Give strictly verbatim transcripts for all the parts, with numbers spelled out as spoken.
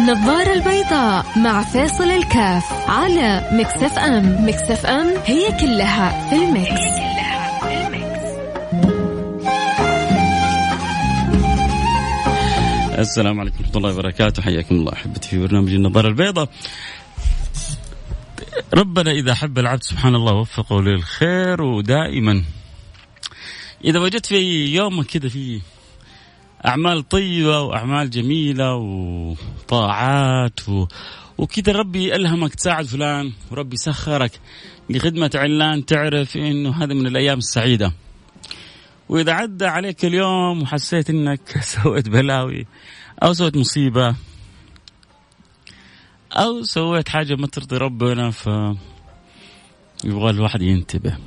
النظارة البيضاء مع فاصل الكاف على ميكس اف ام. ميكس اف ام هي كلها في الميكس. السلام عليكم ورحمة الله وبركاته، حياكم الله أحبتي في برنامج النظارة البيضاء. ربنا إذا حب العبد سبحان الله وفقه للخير، ودائما إذا وجدت في يومك كده في أعمال طيبة وأعمال جميلة وطاعات و... وكده ربي ألهمك تساعد فلان، وربي سخرك لخدمة علان، تعرف إنه هذا من الأيام السعيدة. وإذا عدى عليك اليوم وحسيت إنك سويت بلاوي أو سويت مصيبة أو سويت حاجة ما ترضي ربنا، فيبغى الواحد ينتبه.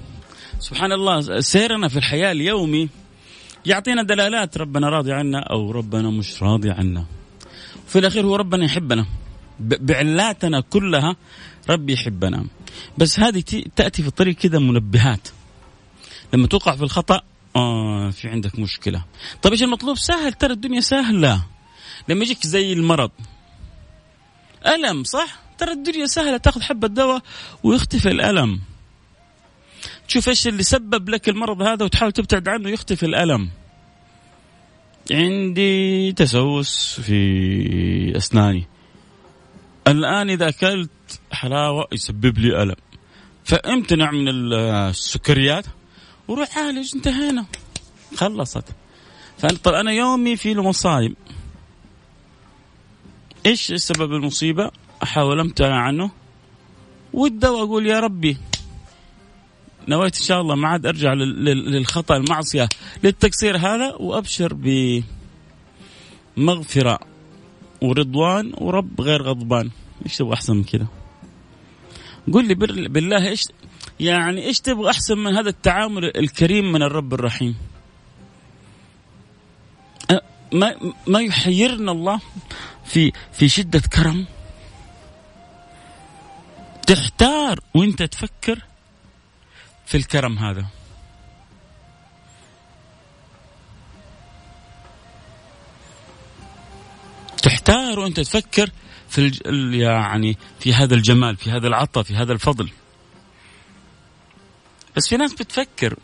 سبحان الله، سيرنا في الحياة اليومي يعطينا دلالات ربنا راضي عنا أو ربنا مش راضي عنا. في الأخير هو ربنا يحبنا بعلاتنا كلها، ربي يحبنا. بس هذه تأتي في الطريق كده منبهات، لما توقع في الخطأ آه في عندك مشكلة. طيب إيش المطلوب؟ سهل، ترى الدنيا سهلة. لما يجيك زي المرض ألم، صح؟ ترى الدنيا سهلة، تأخذ حبة دواء ويختفي الألم. تشوف إيش اللي سبب لك المرض هذا وتحاول تبتعد عنه، يختفي الألم. عندي تسوس في أسناني، الآن إذا أكلت حلاوة يسبب لي ألم، فامتنع من السكريات وروح عالج، انتهينا، خلصت. فأنا أنا يومي فيه مصايب، إيش السبب المصيبة؟ أحاول أمتنع عنه، والدواء أقول يا ربي نويت إن شاء الله ما عاد أرجع للخطأ، المعصية، للتكسير هذا، وأبشر بمغفرة ورضوان ورب غير غضبان. إيش تبغى أحسن من كده؟ قل لي بالله إيش يعني، إيش تبغى أحسن من هذا التعامل الكريم من الرب الرحيم؟ ما ما يحيرنا الله في في شدة كرم. تحتار وانت تفكر في الكرم هذا. تحتار وانت تفكر في الج... يعني في هذا الجمال، في هذا العطاء، في هذا الفضل. بس في ناس بتفكر،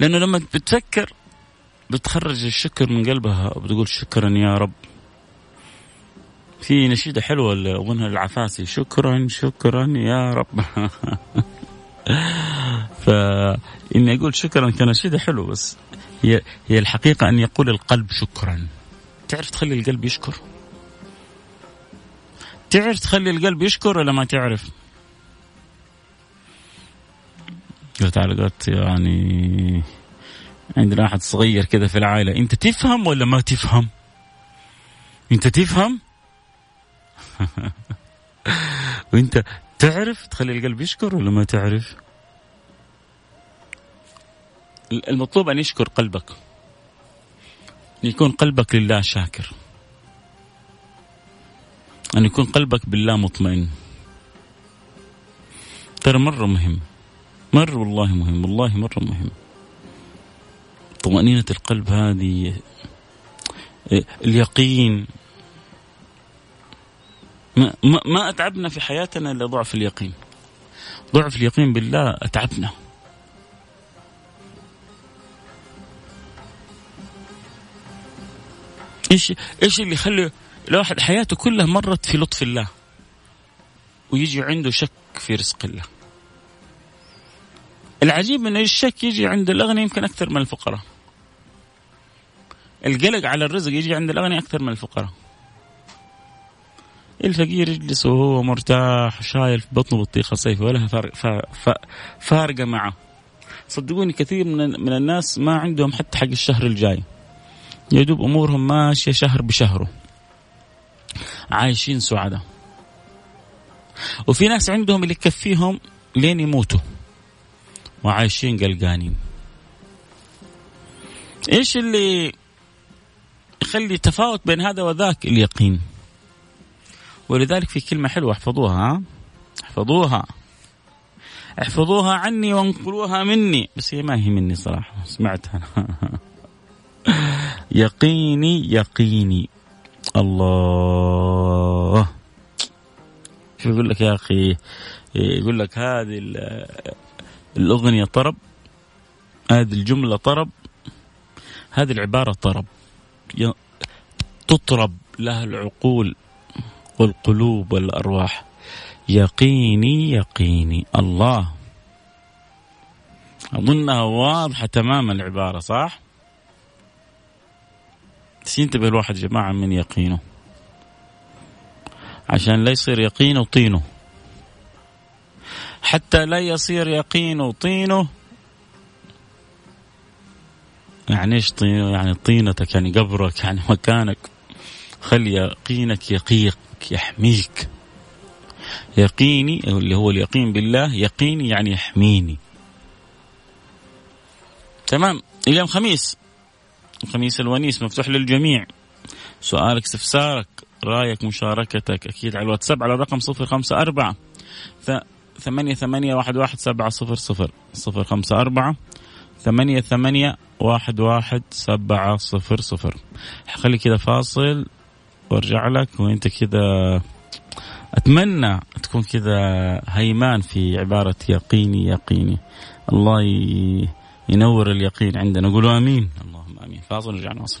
لأنه لما بتفكر بتخرج الشكر من قلبها وبتقول شكرا يا رب. في نشيدة حلوة لأغنها العفاسي، شكرا شكرا يا رب. فإني أقول شكرا كنشيدة حلوة، بس هي هي الحقيقة أن يقول القلب شكرا. تعرف تخلي القلب يشكر؟ تعرف تخلي القلب يشكر ولا ما تعرف؟ تعلقت يعني عندنا أحد صغير كده في العائلة، أنت تفهم ولا ما تفهم؟ أنت تفهم؟ وأنت تعرف تخلي القلب يشكر ولا ما تعرف؟ المطلوب أن يشكر قلبك، أن يكون قلبك لله شاكر، أن يكون قلبك بالله مطمئن. ترى مرة مهم، مر والله مهم، والله مرة مهم طمأنينة القلب هذه، اليقين. ما, ما أتعبنا في حياتنا إلا ضعف اليقين. ضعف اليقين بالله أتعبنا. إيش إيش اللي يخلي الواحد حياته كلها مرت في لطف الله ويجي عنده شك في رزق الله؟ العجيب أن الشك يجي عند الأغنياء يمكن أكثر من الفقراء. القلق على الرزق يجي عند الأغنياء أكثر من الفقراء. الفقير يجلس وهو مرتاح شايل في بطنه بطيخة صيف ولا فارقة معه. صدقوني كثير من الناس ما عندهم حتى حق الشهر الجاي، يدوب أمورهم ماشية شهر بشهره، عايشين سعادة. وفي ناس عندهم اللي يكفيهم لين يموتوا وعايشين قلقانين. إيش اللي يخلي تفاوت بين هذا وذاك؟ اليقين. ولذلك في كلمة حلوة احفظوها، احفظوها احفظوها عني وانقلوها مني، بس هي ما هي مني صراحة، سمعتها. يقيني يقيني الله. شو يقول لك يا أخي؟ يقول لك هذه الأغنية طرب، هذه الجملة طرب، هذه العبارة طرب، تطرب لها العقول والقلوب والأرواح. يقيني يقيني الله. أظنها واضحة تماما العبارة، صح؟ بس ينتبه الواحد جماعة من يقينه، عشان لا يصير يقينه طينه، حتى لا يصير يقينه طينه. يعني إيش طينه؟ يعني طينتك، يعني قبرك، يعني مكانك. خلي يقينك يقيك يحميك. يقيني اللي هو اليقين بالله، يقيني يعني يحميني. تمام. إلى يوم خميس، الخميس الونيس مفتوح للجميع. سؤالك، استفسارك، رايك، مشاركتك أكيد على الواتساب على الرقم صفر خمسة أربعة ثمانية ثمانية واحد واحد سبعة صفر صفر، صفر خمسة أربعة ثمانية ثمانية واحد واحد سبعة صفر صفر. خلي كده فاصل وارجع لك، وانت كده أتمنى تكون كده هيمان في عبارة يقيني يقيني. الله ي... ينور اليقين عندنا. قولوا آمين، اللهم آمين. فاصل نرجع نواصل.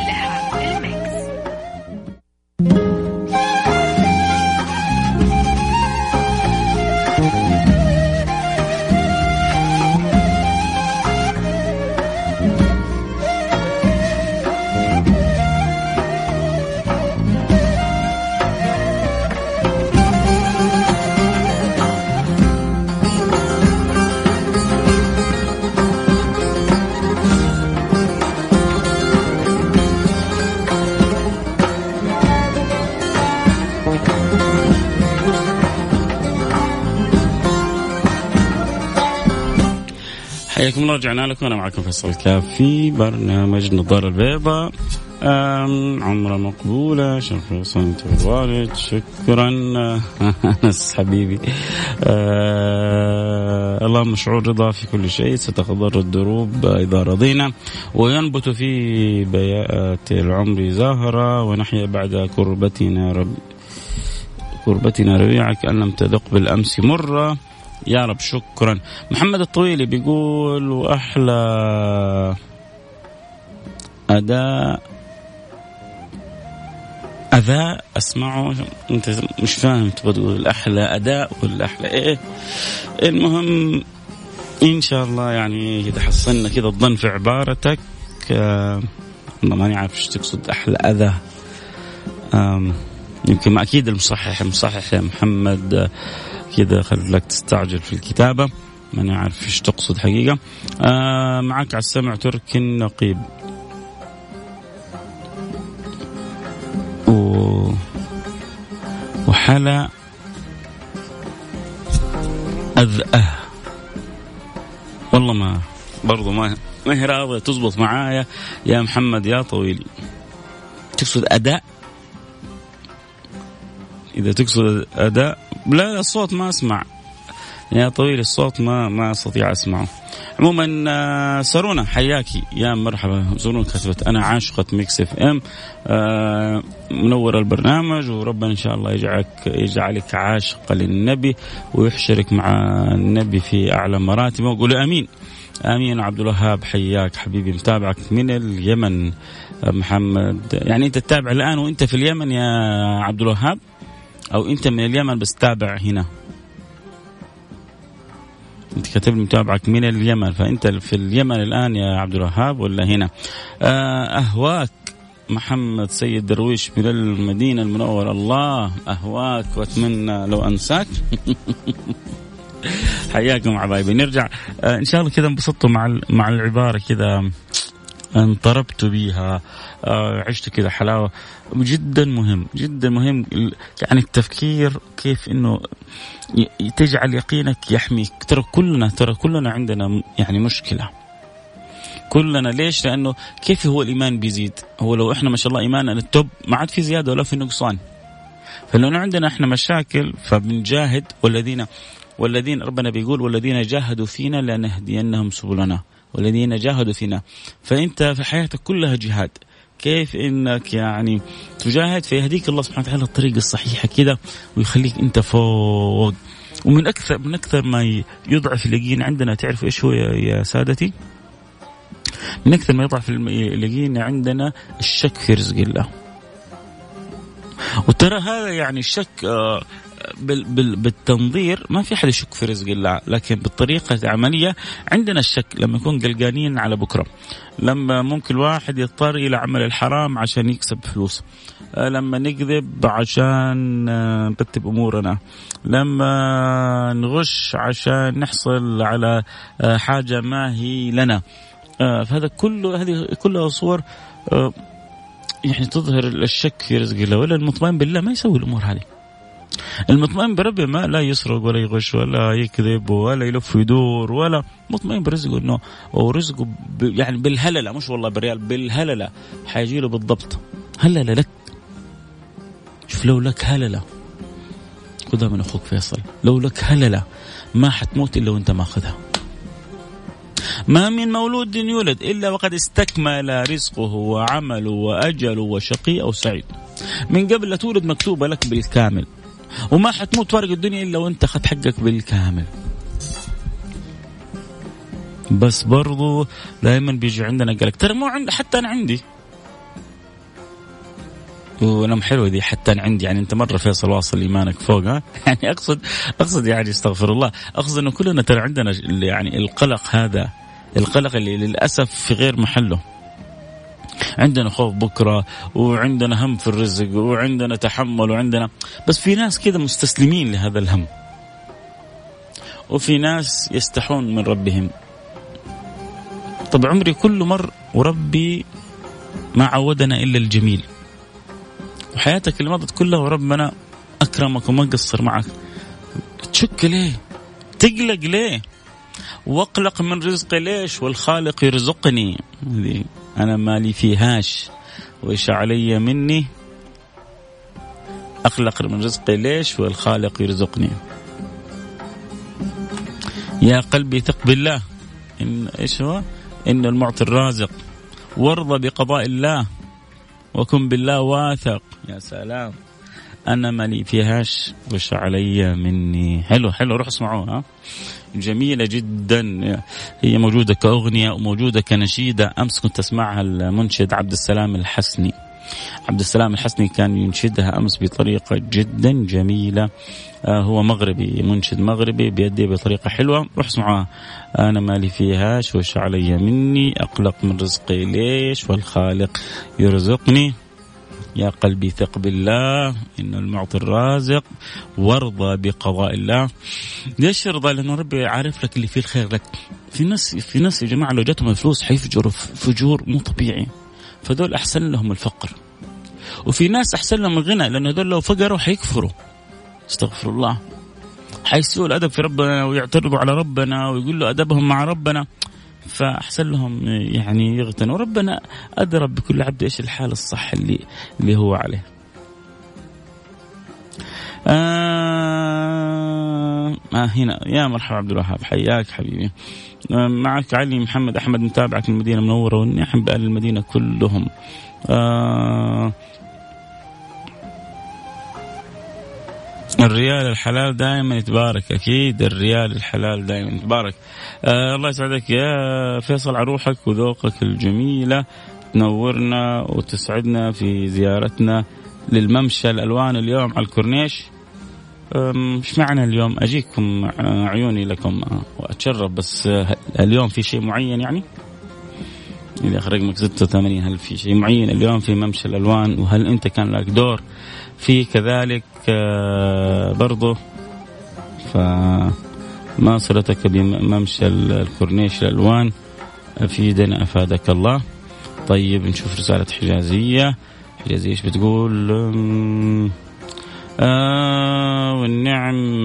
حياكم، رجعنا لكم. أنا معكم فيصل الكاف في برنامج نظارة البيضاء. عمرة مقبولة، شكرا صنت الوالد، شكرا أنس حبيبي. الله مشعور رضا في كل شيء، ستخضر الدروب إذا رضينا، وينبت في بيات العمر زهرة، ونحيا بعد كربتنا رب كربتنا ربيعة كأن لم تذق بالأمس مرة يا رب. شكرا. محمد الطويلي بيقول وأحلى أداء أداء أسمعه. أنت مش فاهم، تبغى تقول أحلى أداء ولا أحلى إيه؟ المهم إن شاء الله يعني إذا حصلنا كذا الظن في عبارتك. آه ما ماني عارف إيش تقصد أحلى أداء. آه يمكن ما أكيد المصحح المصحح يا محمد كده خليك تستعجل في الكتابة، ما نعرف إيش تقصد حقيقة. آه معك على السمع تركي النقيب. و... وحلا أذأه. والله ما برضو ما ما هي راضية تزبط معايا يا محمد يا طويلي. تقصد أداء؟ إذا تقصد أداء، لا الصوت ما أسمع يا طويل، الصوت ما ما أستطيع أسمعه. عموما سرونا حياكي يا مرحبا. سرونا كتبت أنا عاشقة ميكس اف ام، منور البرنامج، وربنا إن شاء الله يجعلك يجعلك عاشقة للنبي ويحشرك مع النبي في أعلى مراتبه. وقول آمين آمين. عبد الوهاب حياك حبيبي، متابعك من اليمن محمد. يعني أنت تتابع الآن وأنت في اليمن يا عبد الوهاب، أو أنت من اليمن بس تابع هنا؟ أنت كاتب متابعك من اليمن، فأنت في اليمن الآن يا عبد الوهاب ولا هنا؟ أهواك محمد سيد درويش من المدينة المنورة. الله أهواك وأتمنى لو أنساك. حياكم حبايبي. نرجع إن شاء الله كذا انبسطتوا مع مع العبارة كذا، انطربت بيها، عشت كذا حلاوة. جدا مهم جدا مهم يعني التفكير كيف انه تجعل يقينك يحميك. ترى كلنا ترى كلنا عندنا يعني مشكلة، كلنا. ليش؟ لأنه كيف هو الإيمان بيزيد؟ هو لو إحنا ما شاء الله إيماننا التوب ما عاد في زيادة ولا في نقصان. فلو عندنا إحنا مشاكل فبنجاهد، والذين والذين ربنا بيقول والذين جاهدوا فينا لنهدينهم سبلنا والذين جاهدوا فينا. فأنت في حياتك كلها جهاد، كيف إنك يعني تجاهد فيهديك الله سبحانه وتعالى الطريق الصحيحة كده ويخليك أنت فوق. ومن أكثر من أكثر ما يضعف اليقين عندنا، تعرف إيش هو يا سادتي؟ من أكثر ما يضعف اليقين عندنا الشك في رزق الله. وترى هذا يعني الشك بالتنظير ما في حد يشك في رزق الله، لكن بالطريقة العملية عندنا الشك لما يكون قلقانين على بكرة، لما ممكن واحد يضطر إلى عمل الحرام عشان يكسب فلوس، لما نكذب عشان نرتب أمورنا، لما نغش عشان نحصل على حاجة ما هي لنا. فهذا كله هذه كلها صور يعني تظهر الشك في رزق الله. ولا المطمئن بالله ما يسوي الأمور هذه. المطمئن بربه ما لا يسرق ولا يغش ولا يكذب ولا يلف ويدور، ولا مطمئن برزقه انه ورزقه يعني بالهلله، مش والله بالريال، بالهلله حيجي له بالضبط. هلله لك، شوف لو لك هلله خذها من اخوك فيصل، لو لك هلله ما حتموت الا وانت ماخذها. ما من مولود يولد إلا وقد استكمل رزقه وعمله وأجله وشقي أو سعيد. من قبل لا تولد مكتوبة لك بالكامل، وما حتموت فارق الدنيا إلا وانت خد حقك بالكامل. بس برضو دائما بيجي عندنا قالك ترى مو عند حتى أنا عندي، ولم حلوة دي حتى أنا عندي. يعني أنت مرة فيصل واصل إيمانك فوق، ها يعني أقصد أقصد يعني استغفر الله، أقصد إنه كلنا ترى عندنا يعني القلق هذا، القلق اللي للأسف في غير محله. عندنا خوف بكرة، وعندنا هم في الرزق، وعندنا تحمل، وعندنا بس في ناس كده مستسلمين لهذا الهم، وفي ناس يستحون من ربهم. طب عمري كله مر وربي ما عودنا إلا الجميل، وحياتك اللي مضت كلها وربنا أكرمك وما قصر معك. تشك ليه؟ تقلق ليه؟ واقلق من رزق ليش؟ والخالق يرزقني، أنا مالي فيهاش، وإيش علي مني؟ أقلق من رزق ليش؟ والخالق يرزقني. يا قلبي ثق بالله إن إيش هو؟ إن المعطي الرازق، وارضى بقضاء الله وكن بالله واثق. يا سلام، أنا مالي فيهاش وش علي مني. حلو حلو، روح اسمعوها، ها جميلة جدا، هي موجودة كأغنية وموجودة كنشيدة. أمس كنت أسمعها المنشد عبد السلام الحسني. عبد السلام الحسني كان ينشدها أمس بطريقة جدا جميلة، هو مغربي، منشد مغربي، بيدي بطريقة حلوة. روح اسمعوها، أنا مالي فيهاش وش علي مني، أقلق من رزقي ليش والخالق يرزقني، يا قلبي ثق بالله إنه المعطي الرازق، وارضى بقضاء الله. ليش يرضى؟ لأنه ربي عارف لك اللي فيه الخير لك. في ناس في ناس يا جماعة لو جاتهم الفلوس حيفجروا فجور مو طبيعي، فدول أحسن لهم الفقر. وفي ناس أحسن لهم الغنى، لأنه دول لو فقروا حيكفروا، استغفر الله، حيسوء الأدب في ربنا ويعترضوا على ربنا ويقولوا أدبهم مع ربنا، فأحسن لهم يعني يغتنوا. ربنا أدرى بكل عبد إيش الحال الصح اللي اللي هو عليه. آه, آه هنا يا مرحبا عبد الوهاب، حياك حبيبي. آه معك علي محمد أحمد، متابعك المدينة المنورة والنعم بأهل المدينة كلهم. آه الريال الحلال دائما يتبارك، أكيد الريال الحلال دائما يتبارك. آه الله يسعدك يا فيصل على روحك وذوقك الجميلة، تنورنا وتسعدنا في زيارتنا للممشى الألوان اليوم على الكورنيش. مش معنا اليوم، أجيكم عيوني لكم وأتشرف، بس اليوم في شيء معين يعني إذا أخرج مك ستة وثمانين، هل في شيء معين اليوم في ممشى الألوان؟ وهل أنت كان لك دور في كذلك برضو؟ فما صلتك بممشى الكورنيش الألوان؟ أفيدنا أفادك الله. طيب نشوف رسالة حجازية. حجازية إيش بتقول؟ آه والنعم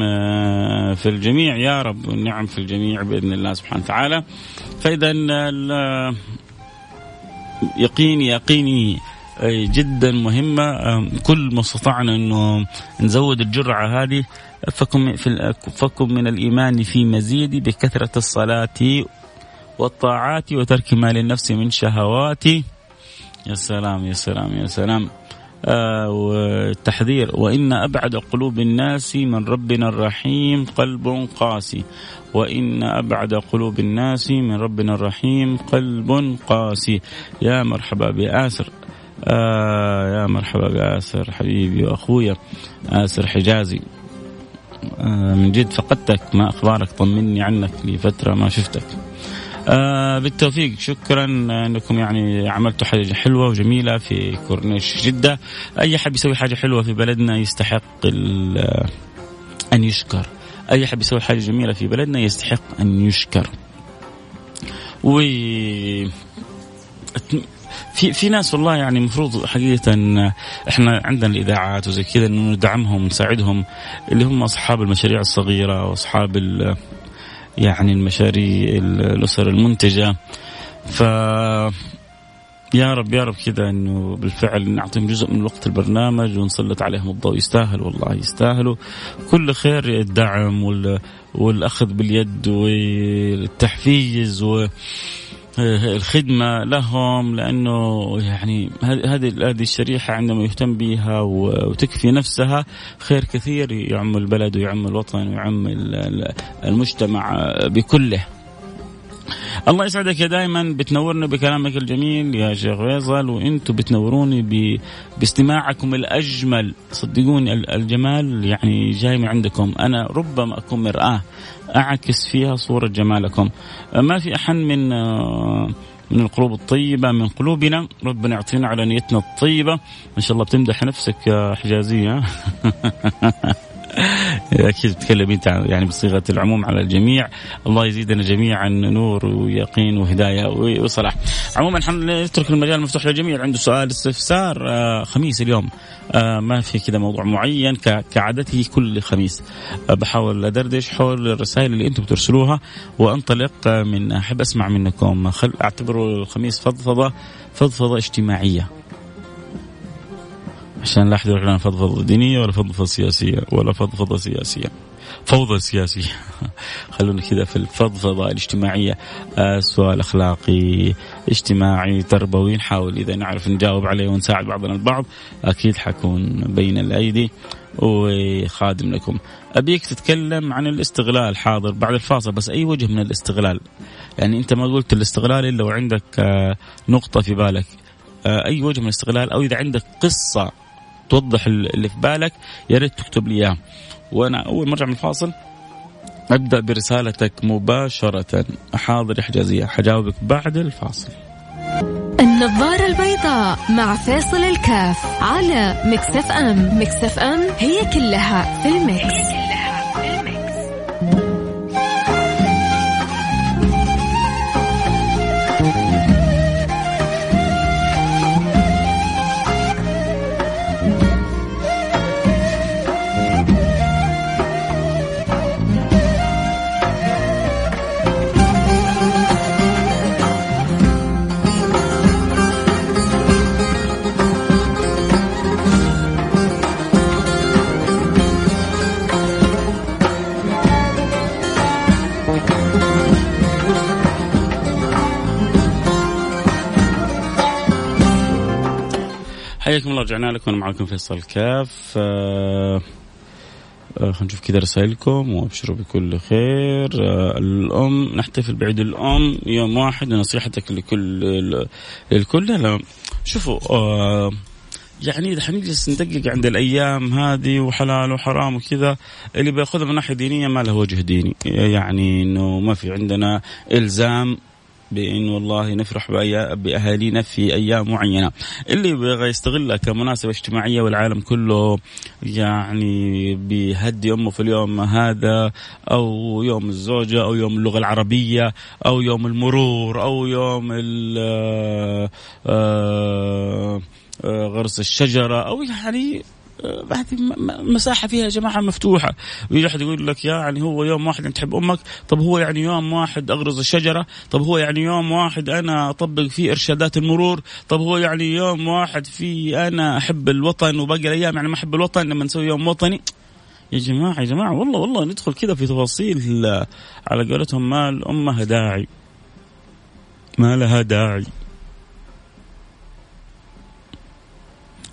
في الجميع يا رب، والنعم في الجميع بإذن الله سبحانه وتعالى. فإذا يقيني يقيني جدا مهمة. كل ما استطعنا أنه نزود الجرعة هذه فكم من الإيمان في مزيد بكثرة الصلاة والطاعات وترك ما للنفس من شهواتي. يا سلام يا سلام يا سلام. آه والتحذير: وإن أبعد قلوب الناس من ربنا الرحيم قلب قاسي. وإن أبعد قلوب الناس من ربنا الرحيم قلب قاسي. يا مرحبا بآسر. آه يا مرحبا بآسر حبيبي وأخويا آسر حجازي. آه من جد فقدتك، ما أخبارك؟ طمني عنك، لفترة ما شفتك. آه بالتوفيق. شكرا انكم يعني عملتوا حاجه حلوه وجميله في كورنيش جده. اي حد يسوي حاجه حلوه في بلدنا يستحق ان يشكر. اي حد يسوي حاجه جميله في بلدنا يستحق ان يشكر. و في في ناس والله يعني مفروض حقيقه احنا عندنا الاذاعات وزي كذا انه ندعمهم نساعدهم، اللي هم اصحاب المشاريع الصغيره واصحاب ال يعني المشاريع الأسر المنتجة. ف يا رب يا رب كذا أنه بالفعل نعطيهم جزء من وقت البرنامج ونسلط عليهم الضوء. يستاهل والله، يستاهلوا كل خير، الدعم وال... والأخذ باليد والتحفيز والخدمة لهم، لأنه يعني هذه هذه الشريحة عندما يهتم بها وتكفي نفسها خير كثير يعم البلد ويعم الوطن ويعم المجتمع بكله. الله يسعدك يا دائما، بتنورنا بكلامك الجميل يا شيخ فيصل، وانتم بتنوروني ب... باستماعكم الأجمل. صدقوني الجمال يعني جاي من عندكم. أنا ربما أكون مرآة أعكس فيها صورة جمالكم. ما في أحد من من القلوب الطيبة من قلوبنا. ربنا يعطينا على نيتنا الطيبة. ما شاء الله بتمدح نفسك يا حجازية. أكيد تتكلمين يعني بصيغة العموم على الجميع. الله يزيدنا جميعا نور ويقين وهداية وصلاح. عموما نترك المجال مفتوح للجميع عنده سؤال استفسار. آه خميس اليوم آه ما في كذا موضوع معين كعادته كل خميس. آه بحاول أدردش حول الرسائل اللي أنتم بترسلوها وأنطلق من أحب أسمع منكم. خل أعتبروا الخميس فضفضة فضفضة اجتماعية، عشان لا أحد يقول لنا فضفضة دينية ولا فضفضة سياسية ولا فضفضة سياسية فوضى سياسية. خلونا كذا في الفضفضة الاجتماعية. سؤال أخلاقي اجتماعي تربوي نحاول إذا نعرف نجاوب عليه ونساعد بعضنا البعض. أكيد حكون بين الأيدي وخادم لكم. أبيك تتكلم عن الاستغلال. حاضر بعد الفاصل، بس أي وجه من الاستغلال؟ يعني أنت ما قلت الاستغلال إلا وعندك نقطة في بالك. أي وجه من الاستغلال، أو إذا عندك قصة توضح اللي في بالك يا ريت تكتب لي اياها، وانا اول ما ارجع من الفاصل ابدا برسالتك مباشره. حاضر حجازيه، حجاوبك بعد الفاصل. النظاره البيضاء مع فيصل الكاف على ميكس اف ام. ميكس اف ام هي كلها في الميكس. حياكم الله، رجعنا لكم معكم فيصل كاف. آه آه خلينا نشوف كذا رسائلكم وابشروا بكل خير. آه الأم، نحتفل بعيد الأم يوم واحد. نصيحتك لكل للكل. شوفوا آه يعني إذا حنجلس ندقق عند الأيام هذه وحلال وحرام وكذا، اللي بيأخذها من ناحية دينية ما له وجه ديني. يعني إنه ما في عندنا إلزام بأن والله نفرح بأهالينا في أيام معينة. اللي بغى يستغلها كمناسبة اجتماعية والعالم كله يعني بيهدي أمه في اليوم هذا، أو يوم الزوجة، أو يوم اللغة العربية، أو يوم المرور، أو يوم غرس الشجرة، أو يعني هذه مساحه فيها جماعه مفتوحه. ويجي احد يقول لك يعني هو يوم واحد انت تحب امك، طب هو يعني يوم واحد اغرز الشجره، طب هو يعني يوم واحد انا اطبق فيه ارشادات المرور، طب هو يعني يوم واحد في انا احب الوطن وباقي الايام يعني ما احب الوطن لما نسوي يوم وطني. يا جماعه يا جماعه والله والله ندخل كذا في تفاصيل على قولتهم ما الامه داعي، ما لها داعي.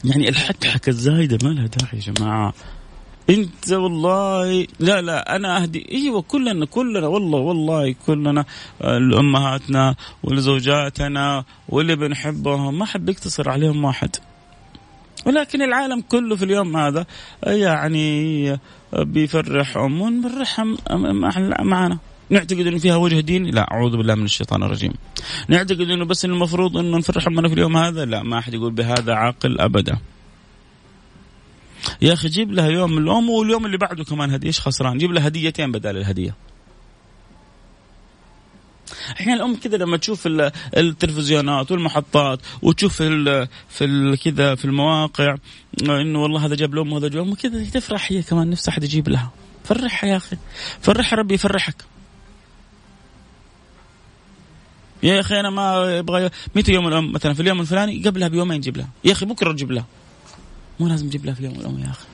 يعني الحكحكة الزايدة ما لها داعي يا جماعة. أنت والله لا لا أنا أهدي إيوه كلنا كلنا والله والله كلنا الأمهاتنا والزوجاتنا واللي بنحبهم ما حب يقتصر عليهم واحد، ولكن العالم كله في اليوم هذا يعني بيفرح أم ونفرح معنا. نعتقد أنه فيها وجه ديني؟ لا، أعوذ بالله من الشيطان الرجيم. نعتقد أنه بس المفروض أنه نفرح أمنا في اليوم هذا؟ لا، ما أحد يقول بهذا عاقل أبدا. يا أخي جيب لها يوم الأم واليوم اللي بعده كمان هدية، إيش خسران؟ جيب لها هديتين بدل الهدية. أحيانا الأم كذا لما تشوف التلفزيونات والمحطات وتشوف في كذا في المواقع إنه والله هذا جاب لأمه وهذا جاب أمه كذا تفرح هي كمان، نفسها حد يجيب لها. فرحها يا أخي، فرح ربي يفرحك. يا اخي انا ما ابغى متى يوم الام مثلا في اليوم الفلاني، قبلها بيومين جيب لها، يا اخي بكره جيب لها، مو لازم جيب لها في اليوم الام يا اخي.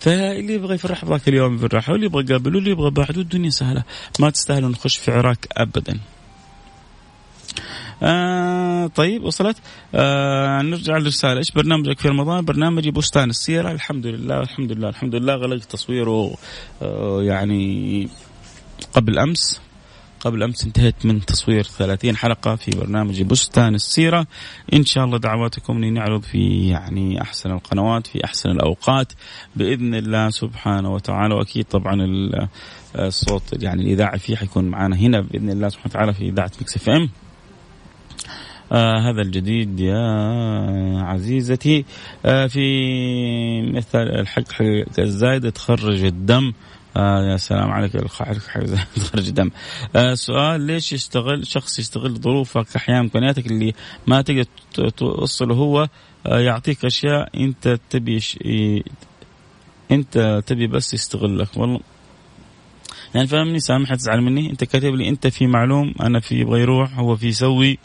فاللي يبغى يفرح ذاك اليوم يفرح، واللي يبغى قبله واللي يبغى بعده، الدنيا سهله. ما تستاهلوا نخش في عراك ابدا. آه طيب وصلت. آه نرجع للرسالة. إيش برنامجك في رمضان؟ برنامجي بستان السيرة. الحمد لله الحمد لله الحمد لله. غلقت تصويره آه يعني قبل أمس قبل أمس انتهت من تصوير ثلاثين حلقة في برنامج بستان السيرة. إن شاء الله دعواتكم لنعرض في يعني أحسن القنوات في أحسن الأوقات بإذن الله سبحانه وتعالى. وأكيد طبعا الصوت يعني الإذاعي فيه حيكون معنا هنا بإذن الله سبحانه وتعالى في إذاعة مكس اف ام. آه هذا الجديد يا عزيزتي. آه في مثل الحق الزايد تخرج الدم. آه يا سلام عليك الخارج خارج الدم. آه سؤال: ليش يشتغل شخص يستغل ظروفك أحيانا إمكانياتك اللي ما تقدر توصله هو آه يعطيك أشياء أنت تبي ش... أنت تبي بس يستغلك. والله يعني فهمني، سامح، تزعل مني. أنت كاتب لي أنت في معلوم، أنا في بغي يروح، هو في يسوي.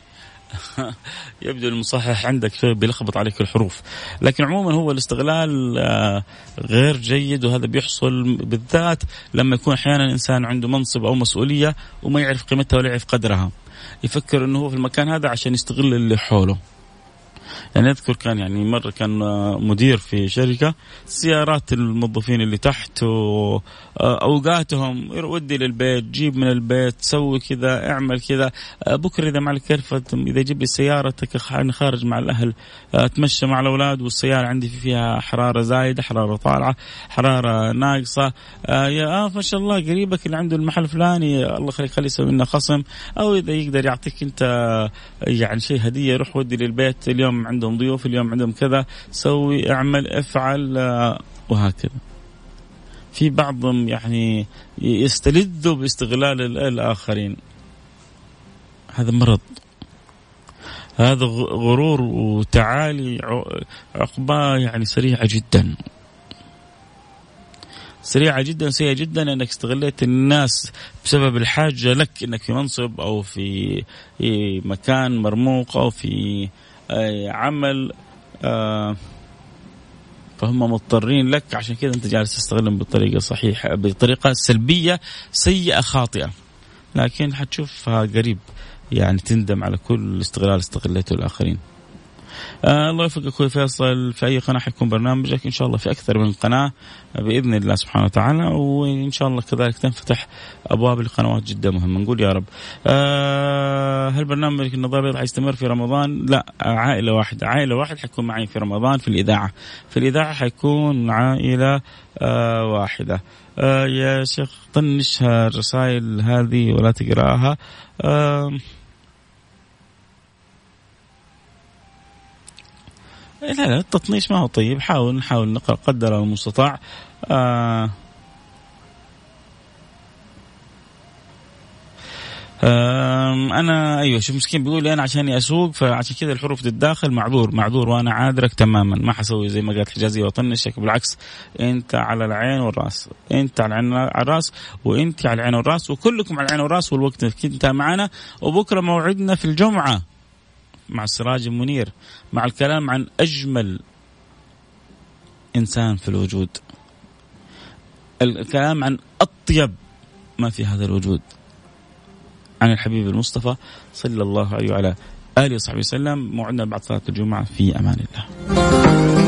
يبدو المصحح عندك بيلخبط عليك الحروف، لكن عموما هو الاستغلال غير جيد، وهذا بيحصل بالذات لما يكون أحيانا الإنسان عنده منصب أو مسؤولية وما يعرف قيمتها ولا يعرف قدرها. يفكر أنه هو في المكان هذا عشان يستغل اللي حوله. يعني أذكر كان يعني مرة كان مدير في شركة، سيارات الموظفين اللي تحت وأوقاتهم ودي للبيت، جيب من البيت، سوي كذا، اعمل كذا، بكرة إذا مع الكرفة إذا جيب لي سيارتك خارج مع الأهل، أتمشى مع الأولاد والسيارة عندي فيها حرارة زايدة، حرارة طالعة، حرارة ناقصة، يا آه ما شاء الله قريبك اللي عنده المحل فلاني الله خلي خلي يسوي لنا خصم، أو إذا يقدر يعطيك أنت يعني شيء هدية، روح ودي للبيت، اليوم عندهم ضيوف، اليوم عندهم كذا، سوي، اعمل، افعل، وهكذا. في بعضهم يعني يستلذوا باستغلال الآخرين. هذا مرض، هذا غرور وتعالي، عقبة يعني سريعة جدا سريعة جدا سيئة جدا، أنك استغليت الناس بسبب الحاجة لك، أنك في منصب أو في مكان مرموق أو في عمل آه فهم مضطرين لك، عشان كذا أنت جالس تستغلهم بطريقة صحيحة، بطريقة سلبية سيئة خاطئة، لكن حتشوفها قريب يعني تندم على كل استغلال استغليته الآخرين. آه الله يوفقك أخوي فيصل. في أي قناة حيكون برنامجك؟ إن شاء الله في أكثر من قناة بإذن الله سبحانه وتعالى، وإن شاء الله كذلك تنفتح أبواب القنوات جدا مهمة، نقول يا رب. آه هل برنامج النظارة البيضاء حيستمر في رمضان؟ لا، عائلة واحدة عائلة واحدة حيكون معي في رمضان في الإذاعة في الإذاعة حيكون عائلة آه واحدة. آه يا شيخ طنش الرسائل هذه ولا تقرأها. آه لا لا التطنيش ما هو طيب. حاول نحاول نقرأ قدر المستطاع. آه انا ايوه شوف مسكين بيقول لي انا عشاني اسوق فعشان كذا الحروف تتداخل. معذور معذور وانا عاذرك تماما، ما حسوي زي ما قالت حجازية واطنشك، بالعكس انت على العين والراس، انت على العين والراس وانت على العين والراس وكلكم على العين والراس. والوقت كنت معنا، وبكره موعدنا في الجمعه مع السراج المنير مع الكلام عن اجمل انسان في الوجود، الكلام عن اطيب ما في هذا الوجود، عن الحبيب المصطفى صلى الله عليه وعلى آله وصحبه وسلم. موعدنا بعد صلاة الجمعة في أمان الله.